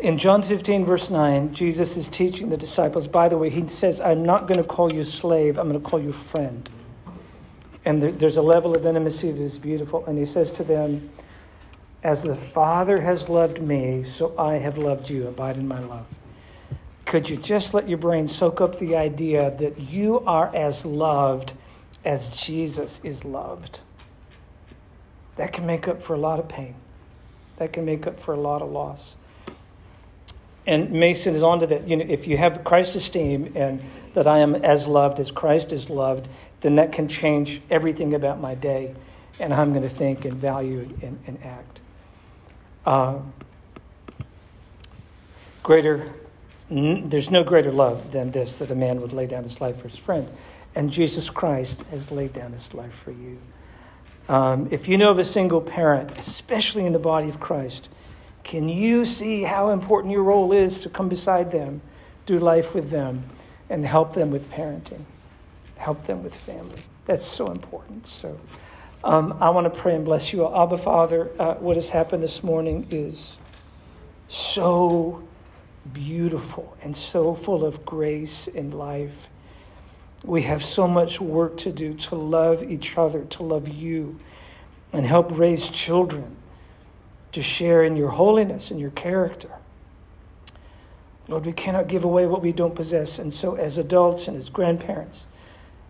in John fifteen, verse nine, Jesus is teaching the disciples. By the way, he says, I'm not going to call you slave. I'm going to call you friend. And there, there's a level of intimacy that is beautiful. And he says to them, as the Father has loved me, so I have loved you. Abide in my love. Could you just let your brain soak up the idea that you are as loved as Jesus is loved? That can make up for a lot of pain. That can make up for a lot of loss. And Mason is onto that. You know, if you have Christ's esteem and that I am as loved as Christ is loved, then that can change everything about my day and how I'm going to think and value and, and act. Uh, greater... There's no greater love than this, that a man would lay down his life for his friend. And Jesus Christ has laid down his life for you. Um, if you know of a single parent, especially in the body of Christ, can you see how important your role is to come beside them, do life with them, and help them with parenting, help them with family? That's so important. So um, I want to pray and bless you all. Abba, Father, uh, what has happened this morning is so beautiful and so full of grace and life. We have so much work to do to love each other, to love you, and help raise children to share in your holiness and your character. Lord, we cannot give away what we don't possess. And so as adults and as grandparents,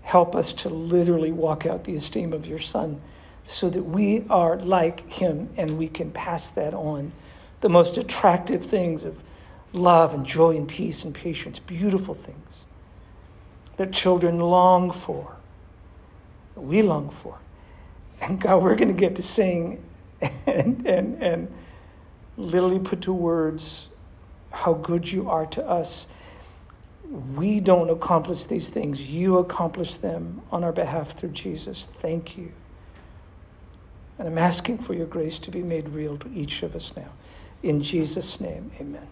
help us to literally walk out the esteem of your Son so that we are like him and we can pass that on. The most attractive things of love and joy and peace and patience, beautiful things that children long for, that we long for. And God, we're going to get to sing and, and, and literally put to words how good you are to us. We don't accomplish these things. You accomplish them on our behalf through Jesus. Thank you. And I'm asking for your grace to be made real to each of us now. In Jesus' name, amen.